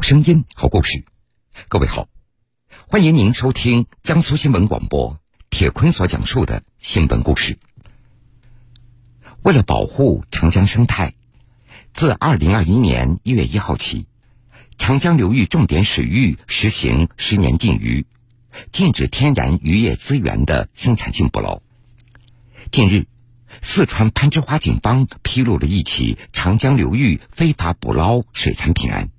好声音，好故事。各位好，欢迎您收听江苏新闻广播铁坤所讲述的新闻故事。为了保护长江生态，自2021年1月1号起，长江流域重点水域实行10年禁渔，禁止天然渔业资源的生产性捕捞。近日，四川攀枝花警方披露了一起长江流域非法捕捞水产品案，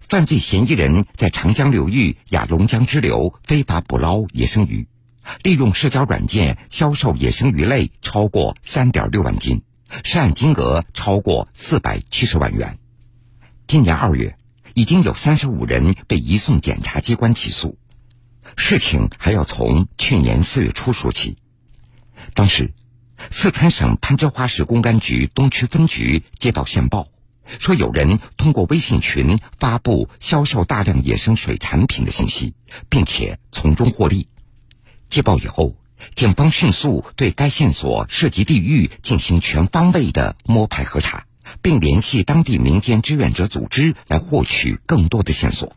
犯罪嫌疑人在长江流域雅龙江支流非法捕捞野生鱼，利用社交软件销售野生鱼类超过 3.6 万斤，涉案金额超过470万元。今年2月，已经有35人被移送检察机关起诉。事情还要从去年4月初说起。当时，四川省攀枝花市公安局东区分局接到线报，说有人通过微信群发布销售大量野生水产品的信息，并且从中获利。接报以后，警方迅速对该线索涉及地域进行全方位的摸排核查，并联系当地民间志愿者组织来获取更多的线索。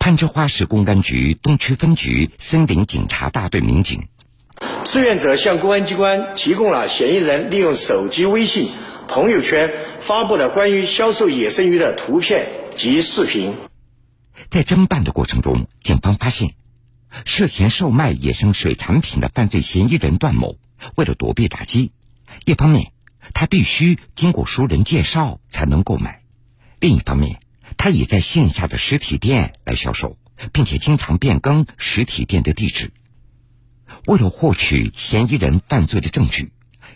攀枝花市公安局东区分局森林警察大队民警，志愿者向公安机关提供了嫌疑人利用手机微信朋友圈发布了关于销售野生鱼的图片及视频。在侦办的过程中，警方发现涉嫌售卖野生水产品的犯罪嫌疑人段某，为了躲避打击，一方面他必须经过熟人介绍才能购买，另一方面他也在线下的实体店来销售，并且经常变更实体店的地址。为了获取嫌疑人犯罪的证据，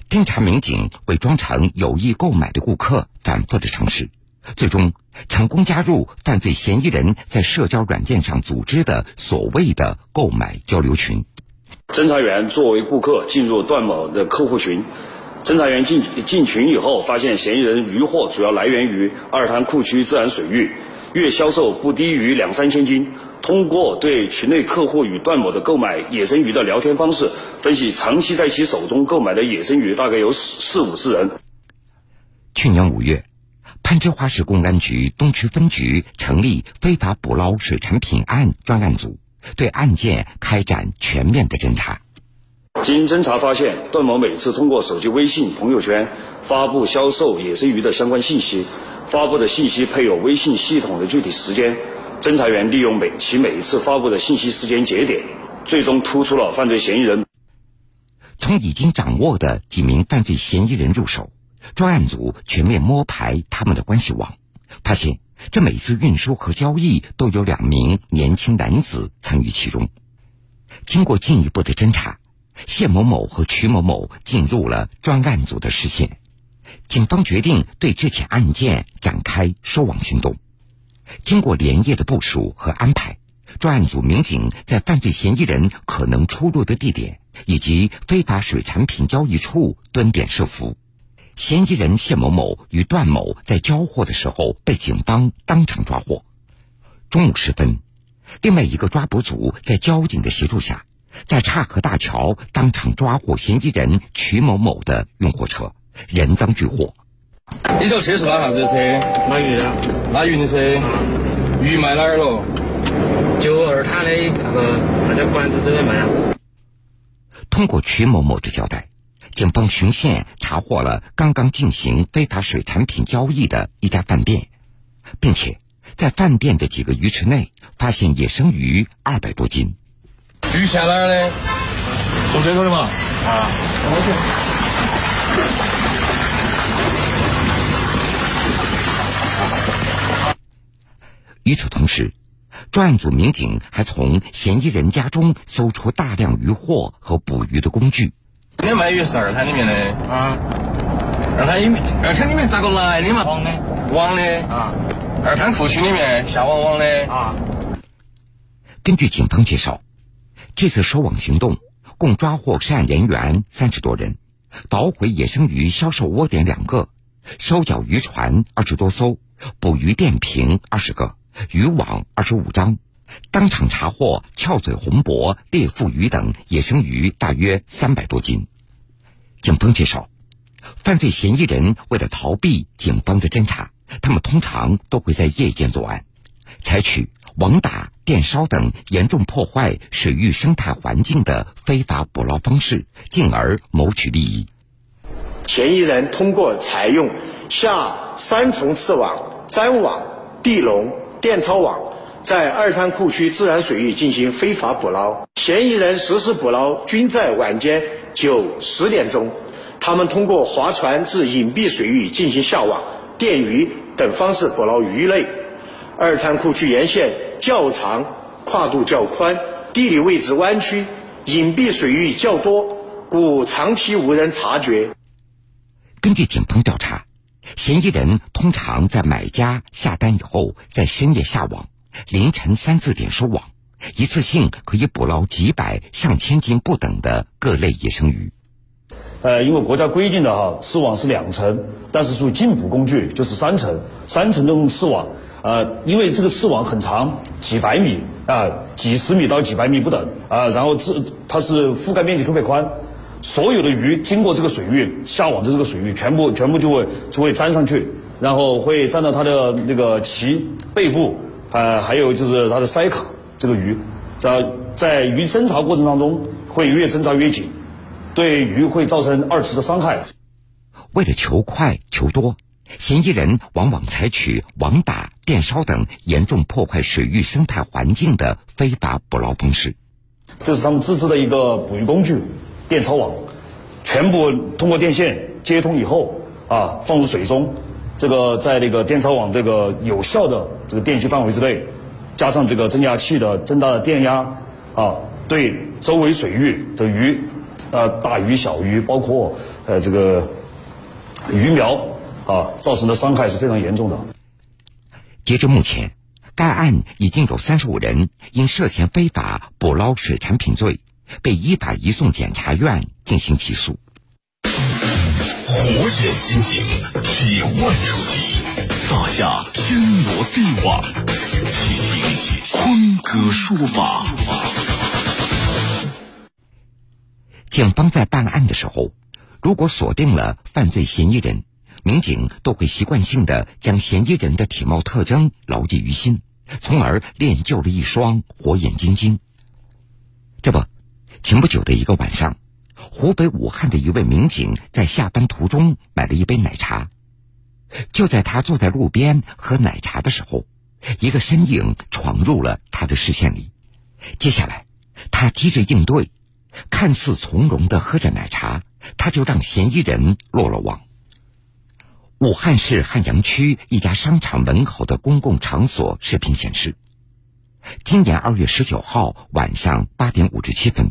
侦查民警伪装成有意购买的顾客，反复的尝试，最终成功加入犯罪嫌疑人在社交软件上组织的所谓的购买交流群。侦查员作为顾客进入段某的客户群，侦查员进群以后，发现嫌疑人渔获主要来源于二滩库区自然水域，月销售不低于2-3千斤。通过对群内客户与段某的购买野生鱼的聊天方式，分析长期在其手中购买的野生鱼大概有40-50人。去年5月，攀枝花市公安局东区分局成立非法捕捞水产品案专案组，对案件开展全面的侦查。经侦查发现，段某每次通过手机微信朋友圈发布销售野生鱼的相关信息，发布的信息配有微信系统的具体时间。侦查员利用每一次发布的信息时间节点，最终突出了犯罪嫌疑人。从已经掌握的几名犯罪嫌疑人入手，专案组全面摸排他们的关系网，发现这每次运输和交易都有2名年轻男子参与其中。经过进一步的侦查，谢某某和曲某某进入了专案组的视线，警方决定对这起案件展开收网行动。经过连夜的部署和安排，专案组民警在犯罪嫌疑人可能出入的地点以及非法水产品交易处蹲点设伏。嫌疑人谢某某与段某在交货的时候被警方当场抓获。中午时分，另外一个抓捕组在交警的协助下，在岔河大桥当场抓获嫌疑人曲某某的运货车，人赃俱获。这条车是哪样子的车？拉鱼的。拉鱼的车，鱼卖哪儿了？就二滩的那家馆子都在卖啊。通过曲某某的交代，警方巡线查获了刚刚进行非法水产品交易的一家饭店，并且在饭店的几个鱼池内发现野生鱼200多斤。鱼钱哪儿的？从这头的嘛。啊。与此同时，专案组民警还从嫌疑人家中搜出大量渔获和捕鱼的工具。今天卖鱼是二滩里面的啊，二滩里面咋个来的嘛？网的啊，二滩库区里面下网的啊。根据警方介绍，这次收网行动共抓获涉案人员30多人，捣毁野生鱼销售窝点2个，收缴渔船20多艘，捕鱼电瓶20个。渔网25张，当场查获翘嘴红脖、裂腹鱼等野生鱼大约300多斤。警方介绍，犯罪嫌疑人为了逃避警方的侦查，他们通常都会在夜间作案。采取网打、电烧等严重破坏水域生态环境的非法捕捞方式，进而谋取利益。嫌疑人通过采用下三重刺网、粘网、地笼、电抄网，在二滩库区自然水域进行非法捕捞。嫌疑人实施捕捞均在晚间9、10点钟，他们通过划船至隐蔽水域进行下网、电鱼等方式捕捞鱼类。二滩库区沿线较长，跨度较宽，地理位置弯曲，隐蔽水域较多，故长期无人察觉。根据警方调查，嫌疑人通常在买家下单以后，在深夜下网，凌晨3、4点收网，一次性可以捕捞几百、上千斤不等的各类野生鱼。因为国家规定的刺网是2层，但是属禁捕工具就是3层，3层的刺网。因为这个刺网很长，几百米啊、几10米到几百米不等啊、然后它是覆盖面积特别宽，所有的鱼经过这个水域下网的这个水域，全部就会粘上去，然后会粘到它的那个鳍、背部，还有就是它的鳃口这个鱼，在鱼侦查过程当中会越侦查越紧，对鱼会造成二次的伤害。为了求快求多，嫌疑人往往采取网打、电烧等严重破坏水域生态环境的非法捕捞方式。这是他们自制的一个捕鱼工具，电抄网，全部通过电线接通以后放入水中，在那个电抄网这个有效的这个电极范围之内，加上这个增压器的增大的电压对周围水域的鱼，大鱼小鱼，包括这个鱼苗造成的伤害是非常严重的。截至目前，该案已经有35人因涉嫌非法捕捞水产品罪被依法移送检察院进行起诉。火眼金睛，铁腕出击，撒下天罗地网，请听坤哥说法。警方在办案的时候，如果锁定了犯罪嫌疑人，民警都会习惯性的将嫌疑人的体貌特征牢记于心，从而练就了一双火眼金睛。这不，前不久的一个晚上，湖北武汉的一位民警在下班途中买了一杯奶茶。就在他坐在路边喝奶茶的时候，一个身影闯入了他的视线里。接下来，他机智应对，看似从容的喝着奶茶，他就让嫌疑人落了网。武汉市汉阳区一家商场门口的公共场所视频显示，今年2月19号晚上8点57分，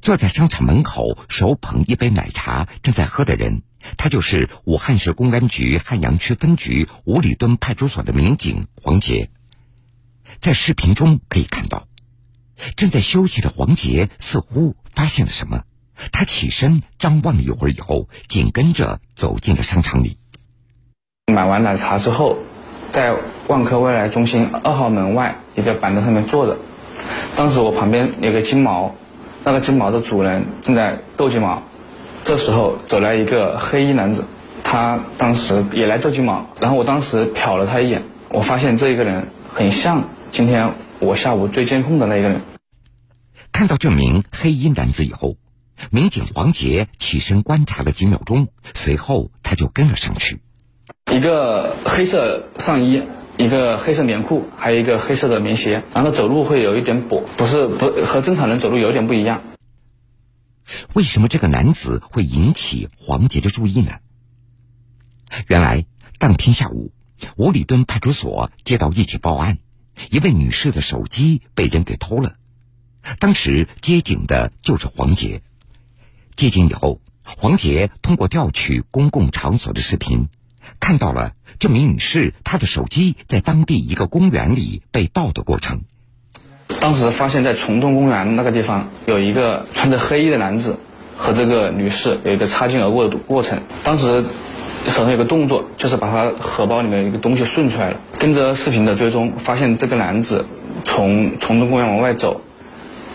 坐在商场门口手捧一杯奶茶正在喝的人，他就是武汉市公安局汉阳区分局五里墩派出所的民警黄杰。在视频中可以看到，正在休息的黄杰似乎发现了什么，他起身张望了一会儿以后，紧跟着走进了商场里。买完奶茶之后，在万科未来中心2号门外一个板凳上面坐着，当时我旁边有个金毛，那个金毛的主人正在斗金毛，这时候走来一个黑衣男子，他当时也来斗金毛，然后我当时瞟了他一眼，我发现这一个人很像今天我下午追监控的那一个人。看到这名黑衣男子以后，民警黄杰起身观察了几秒钟，随后他就跟了上去。一个黑色上衣，一个黑色棉裤，还有一个黑色的棉鞋，然后走路会有一点跛，不和正常人走路有点不一样。为什么这个男子会引起黄杰的注意呢？原来当天下午，五里墩派出所接到一起报案，一位女士的手机被人给偷了，当时接警的就是黄杰。接警以后，黄杰通过调取公共场所的视频，看到了这名女士她的手机在当地一个公园里被盗的过程。当时发现在虫洞公园那个地方，有一个穿着黑衣的男子和这个女士有一个擦肩而过的过程，当时手上有个动作，就是把她荷包里面一个东西顺出来了。跟着视频的追踪，发现这个男子从虫洞公园往外走，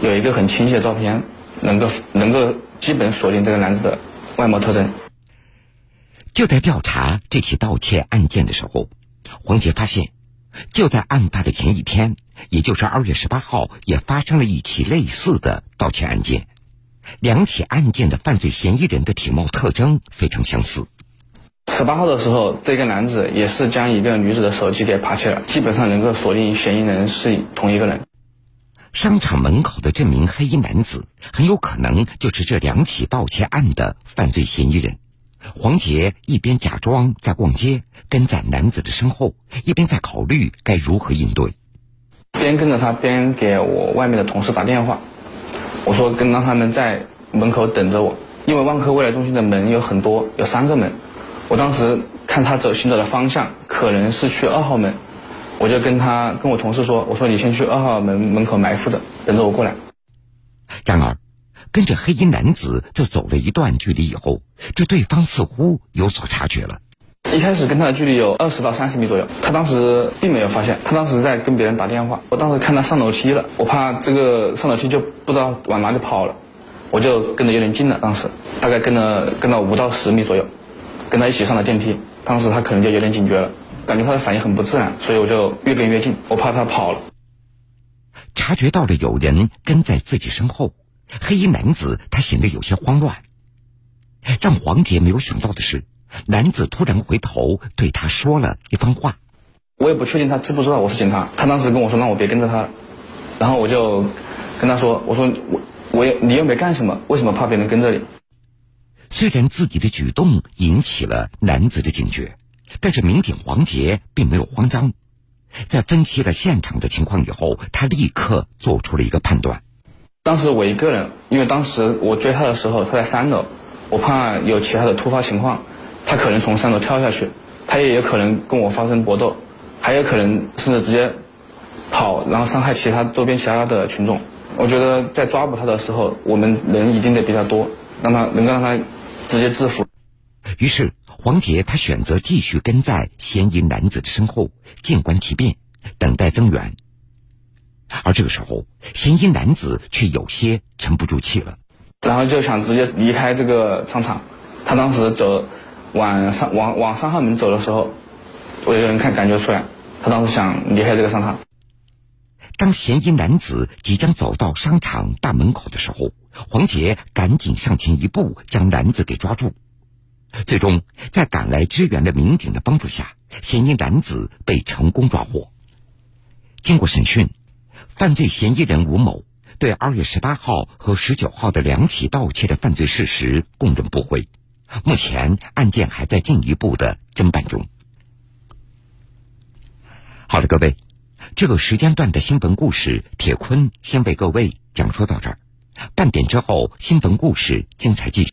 有一个很清晰的照片，能够基本锁定这个男子的外貌特征。就在调查这起盗窃案件的时候，黄杰发现就在案发的前一天，也就是2月18号，也发生了一起类似的盗窃案件。两起案件的犯罪嫌疑人的体貌特征非常相似。18号的时候，这个男子也是将一个女子的手机给扒窃了，基本上能够锁定嫌疑人是同一个人。商场门口的这名黑衣男子很有可能就是这两起盗窃案的犯罪嫌疑人。黄杰一边假装在逛街，跟在男子的身后，一边在考虑该如何应对，边跟着他边给我外面的同事打电话，我说让他们在门口等着我，因为万科未来中心的门有很多，有3个门，我当时看他行走的方向可能是去2号门，我就跟我同事说，我说你先去2号门门口埋伏着，等着我过来。然而跟着黑衣男子就走了一段距离以后，这对方似乎有所察觉了。一开始跟他的距离有20到30米左右，他当时并没有发现，他当时在跟别人打电话。我当时看他上楼梯了，我怕这个上楼梯就不知道往哪里跑了，我就跟着有点近了，当时大概跟到5到10米左右，跟他一起上了电梯。当时他可能就有点警觉了，感觉他的反应很不自然，所以我就越跟越近，我怕他跑了。察觉到了有人跟在自己身后，黑衣男子他显得有些慌乱。让黄杰没有想到的是，男子突然回头对他说了一番话。我也不确定他知不知道我是警察，他当时跟我说让我别跟着他了，然后我就跟他说，我说你又没干什么，为什么怕别人跟着你？虽然自己的举动引起了男子的警觉，但是民警黄杰并没有慌张。在分析了现场的情况以后，他立刻做出了一个判断。当时我一个人，因为当时我追他的时候他在3楼，我怕有其他的突发情况，他可能从3楼跳下去，他也有可能跟我发生搏斗，还有可能甚至直接跑，然后伤害周边其他的群众。我觉得在抓捕他的时候，我们人一定得比他多，让他直接制服。于是黄杰他选择继续跟在嫌疑男子的身后，静观其变，等待增援。而这个时候嫌疑男子却有些沉不住气了，然后就想直接离开这个商场。他当时走往3号门走的时候，我有人感觉出来他当时想离开这个商场。当嫌疑男子即将走到商场大门口的时候，黄杰赶紧上前一步将男子给抓住。最终在赶来支援的民警的帮助下，嫌疑男子被成功抓获。经过审讯，犯罪嫌疑人吴某对2月18号和19号的两起盗窃的犯罪事实供认不讳。目前案件还在进一步的侦办中。好了，各位，这个时间段的新闻故事铁坤先为各位讲说到这儿，半点之后新闻故事精彩继续。